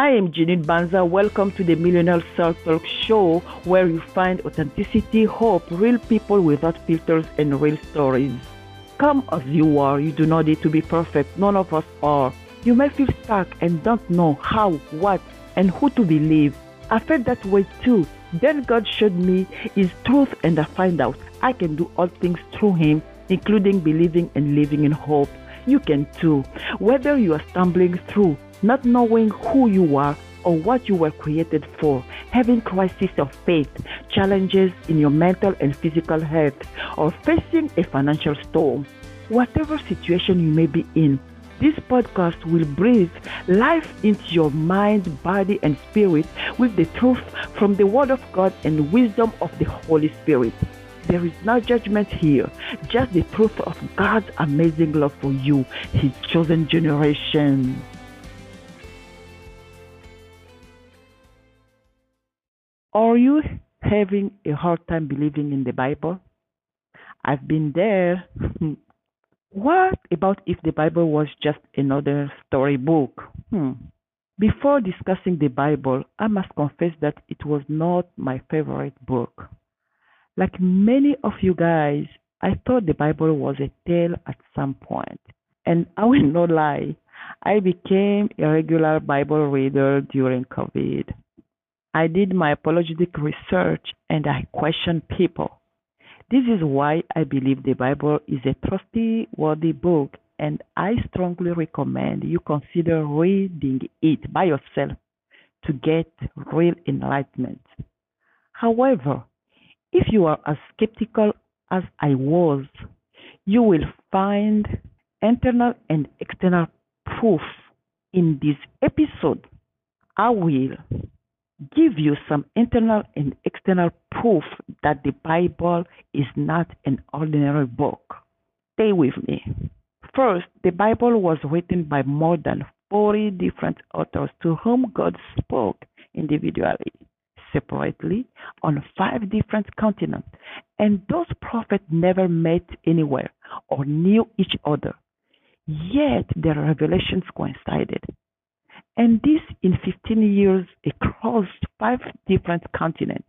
I am Jeanette Banza. Welcome to the Millionaire Soul Talk Show, where you find authenticity, hope, real people without filters, and real stories. Come as you are. You do not need to be perfect. None of us are. You may feel stuck and don't know how, what, and who to believe. I felt that way too. Then God showed me His truth, and I find out I can do all things through Him, including believing and living in hope. You can too. Whether you are stumbling through, not knowing who you are or what you were created for, having crises of faith, challenges in your mental and physical health, or facing a financial storm, whatever situation you may be in, this podcast will breathe life into your mind, body, and spirit with the truth from the Word of God and wisdom of the Holy Spirit. There is no judgment here, just the truth of God's amazing love for you, His chosen generation. Are you having a hard time believing in the Bible? I've been there. What about if the Bible was just another storybook? Before discussing the Bible, I must confess that it was not my favorite book. Like many of you guys, I thought the Bible was a tale at some point. And I will not lie, I became a regular Bible reader during COVID. I did my apologetic research and I questioned people. This is why I believe the Bible is a trustworthy book, and I strongly recommend you consider reading it by yourself to get real enlightenment. However, if you are as skeptical as I was, you will find internal and external proof in this episode. I will give you some internal and external proof that the Bible is not an ordinary book. Stay with me. First, the Bible was written by more than 40 different authors to whom God spoke individually, separately, on 5 different continents, and those prophets never met anywhere or knew each other, yet their revelations coincided. And this in 15 years across 5 different continents.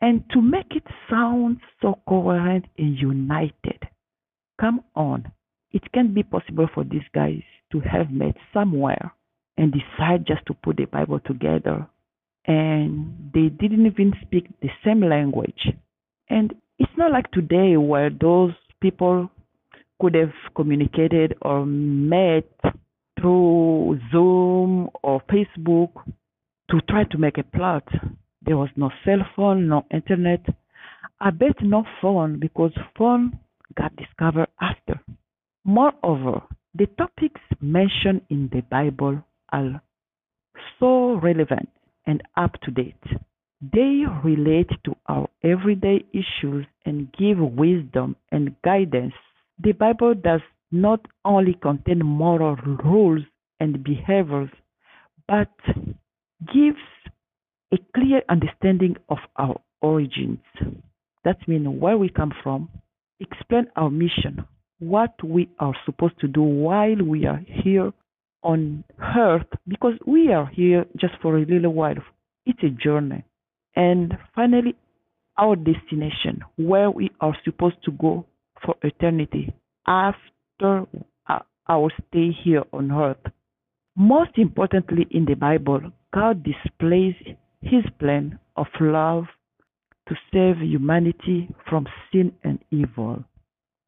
And to make it sound so coherent and united, come on, it can't be possible for these guys to have met somewhere and decide just to put the Bible together. And they didn't even speak the same language. And it's not like today where those people could have communicated or met through Zoom or Facebook to try to make a plot. There was no cell phone, no internet. I bet no phone, because phone got discovered after. Moreover, the topics mentioned in the Bible are so relevant and up to date. They relate to our everyday issues and give wisdom and guidance. The Bible does not only contain moral rules and behaviors, but gives a clear understanding of our origins. That means where we come from, explain our mission, what we are supposed to do while we are here on earth, because we are here just for a little while. It's a journey. And finally, our destination, where we are supposed to go for eternity after our stay here on earth. Most importantly, in the Bible, God displays His plan of love to save humanity from sin and evil.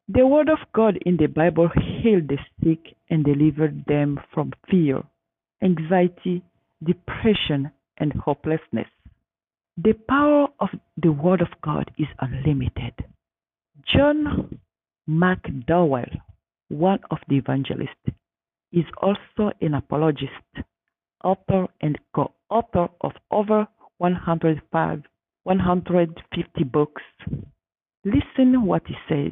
The Word of God in the Bible healed the sick and delivered them from fear, anxiety, depression, and hopelessness. The power of the Word of God is unlimited. John McDowell, one of the evangelists, is also an apologist, author, and co-author of over 150 books. Listen what he says.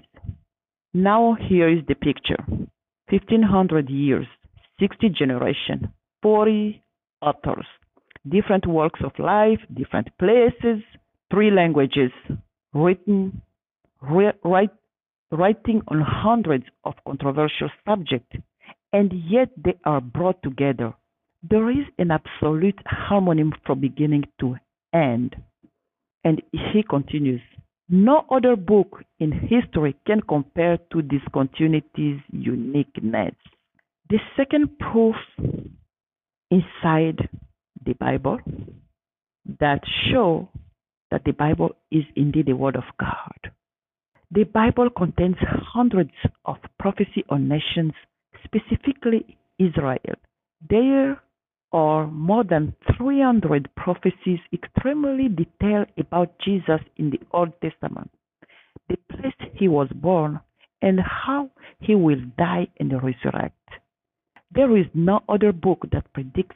Now here is the picture. 1,500 years, 60 generations, 40 authors, different walks of life, different places, 3 languages, writing on hundreds of controversial subjects, and yet they are brought together. there is an absolute harmony from beginning to end. And he continues, no other book in history can compare to this continuity's uniqueness. The second proof inside the Bible that show that the Bible is indeed the Word of God. The Bible contains hundreds of prophecy on nations, specifically Israel. There are more than 300 prophecies extremely detailed about Jesus in the Old Testament, the place he was born, and how he will die and resurrect. There is no other book that predicts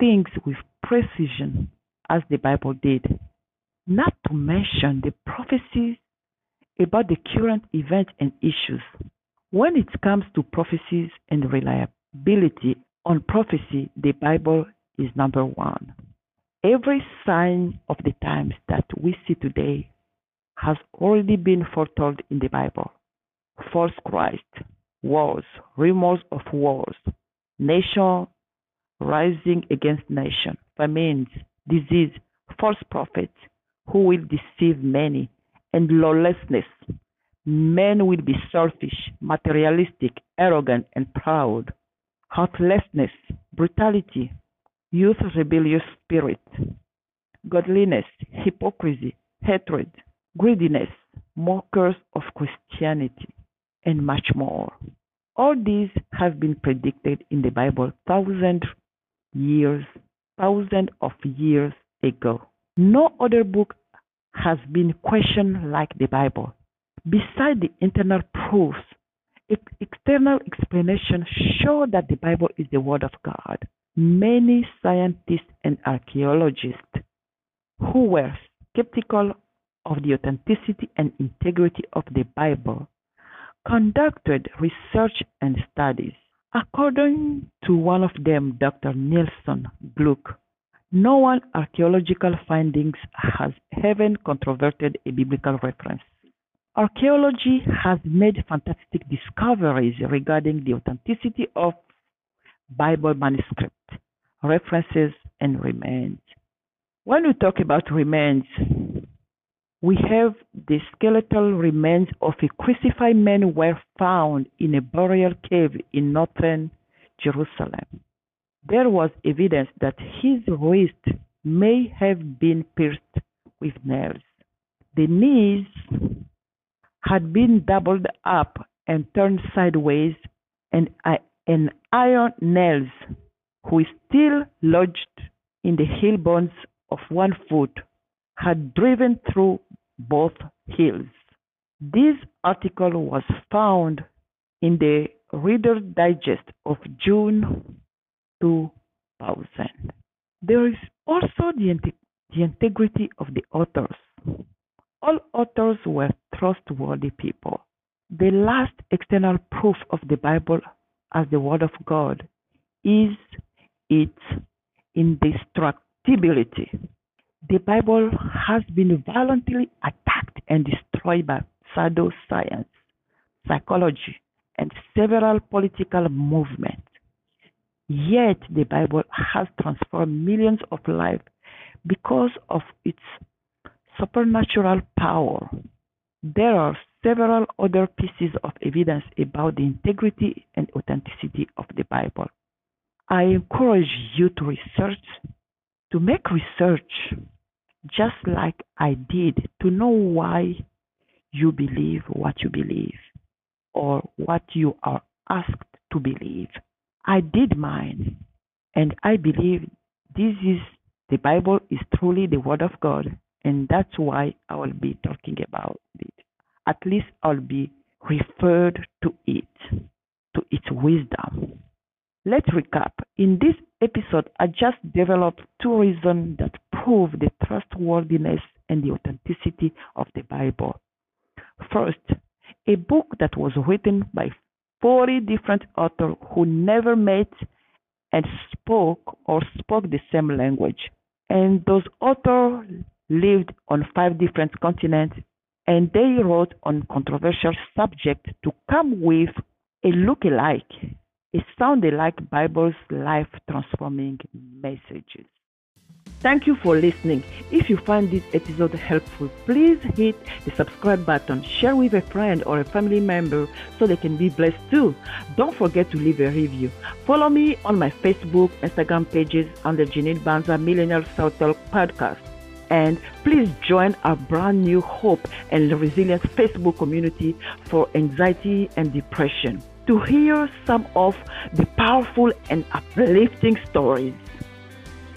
things with precision as the Bible did, not to mention the prophecies about the current events and issues. When it comes to prophecies and reliability on prophecy, the Bible is number one. Every sign of the times that we see today has already been foretold in the Bible. False Christ, wars, rumors of wars, nation rising against nation, famines, disease, false prophets who will deceive many, and lawlessness. Men will be selfish, materialistic, arrogant, and proud. Heartlessness, brutality, youth rebellious spirit, godliness, hypocrisy, hatred, greediness, mockers of Christianity, and much more. All these have been predicted in the Bible thousands of years ago. No other book has been questioned like the Bible. Besides the internal proofs, external explanations show that the Bible is the Word of God. Many scientists and archaeologists who were skeptical of the authenticity and integrity of the Bible conducted research and studies. According to one of them, Dr. Nelson Glueck, no one archaeological findings has even controverted a biblical reference. Archaeology has made fantastic discoveries regarding the authenticity of Bible manuscripts, references, and remains. When we talk about remains, we have the skeletal remains of a crucified man were found in a burial cave in northern Jerusalem. There was evidence that his wrist may have been pierced with nails. The knees had been doubled up and turned sideways, and iron nails who still lodged in the heel bones of one foot had driven through both heels. This article was found in the Reader's Digest of June 2000. There is also the integrity of the authors. All authors were trustworthy people. The last external proof of the Bible as the Word of God is its indestructibility. The Bible has been violently attacked and destroyed by pseudoscience, psychology, and several political movements. Yet the Bible has transformed millions of lives because of its supernatural power. There are several other pieces of evidence about the integrity and authenticity of the Bible. I encourage you to make research just like I did, to know why you believe what you believe or what you are asked to believe. I did mine, and I believe the Bible is truly the Word of God, and that's why I will be talking about it. At least I'll be referred to it, to its wisdom. Let's recap. In this episode, I just developed two reasons that prove the trustworthiness and the authenticity of the Bible. First, a book that was written by 40 different authors who never met and spoke the same language. And those authors lived on 5 different continents, and they wrote on controversial subjects to come with a look-alike It sounded like Bible's life-transforming messages. Thank you for listening. If you find this episode helpful, please hit the subscribe button, share with a friend or a family member so they can be blessed too. Don't forget to leave a review. Follow me on my Facebook, Instagram pages under Jeanette Banza Millionaire Soul Talk Podcast. And please join our brand new Hope and Resilience Facebook community for anxiety and depression to hear some of the powerful and uplifting stories.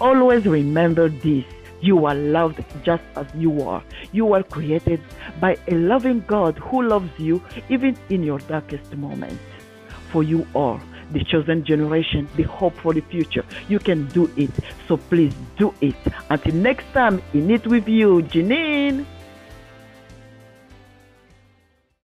Always remember this: you are loved just as you are. You were created by a loving God who loves you even in your darkest moment. For you are the chosen generation, the hope for the future. You can do it, so please do it. Until next time, in it with you, Janine.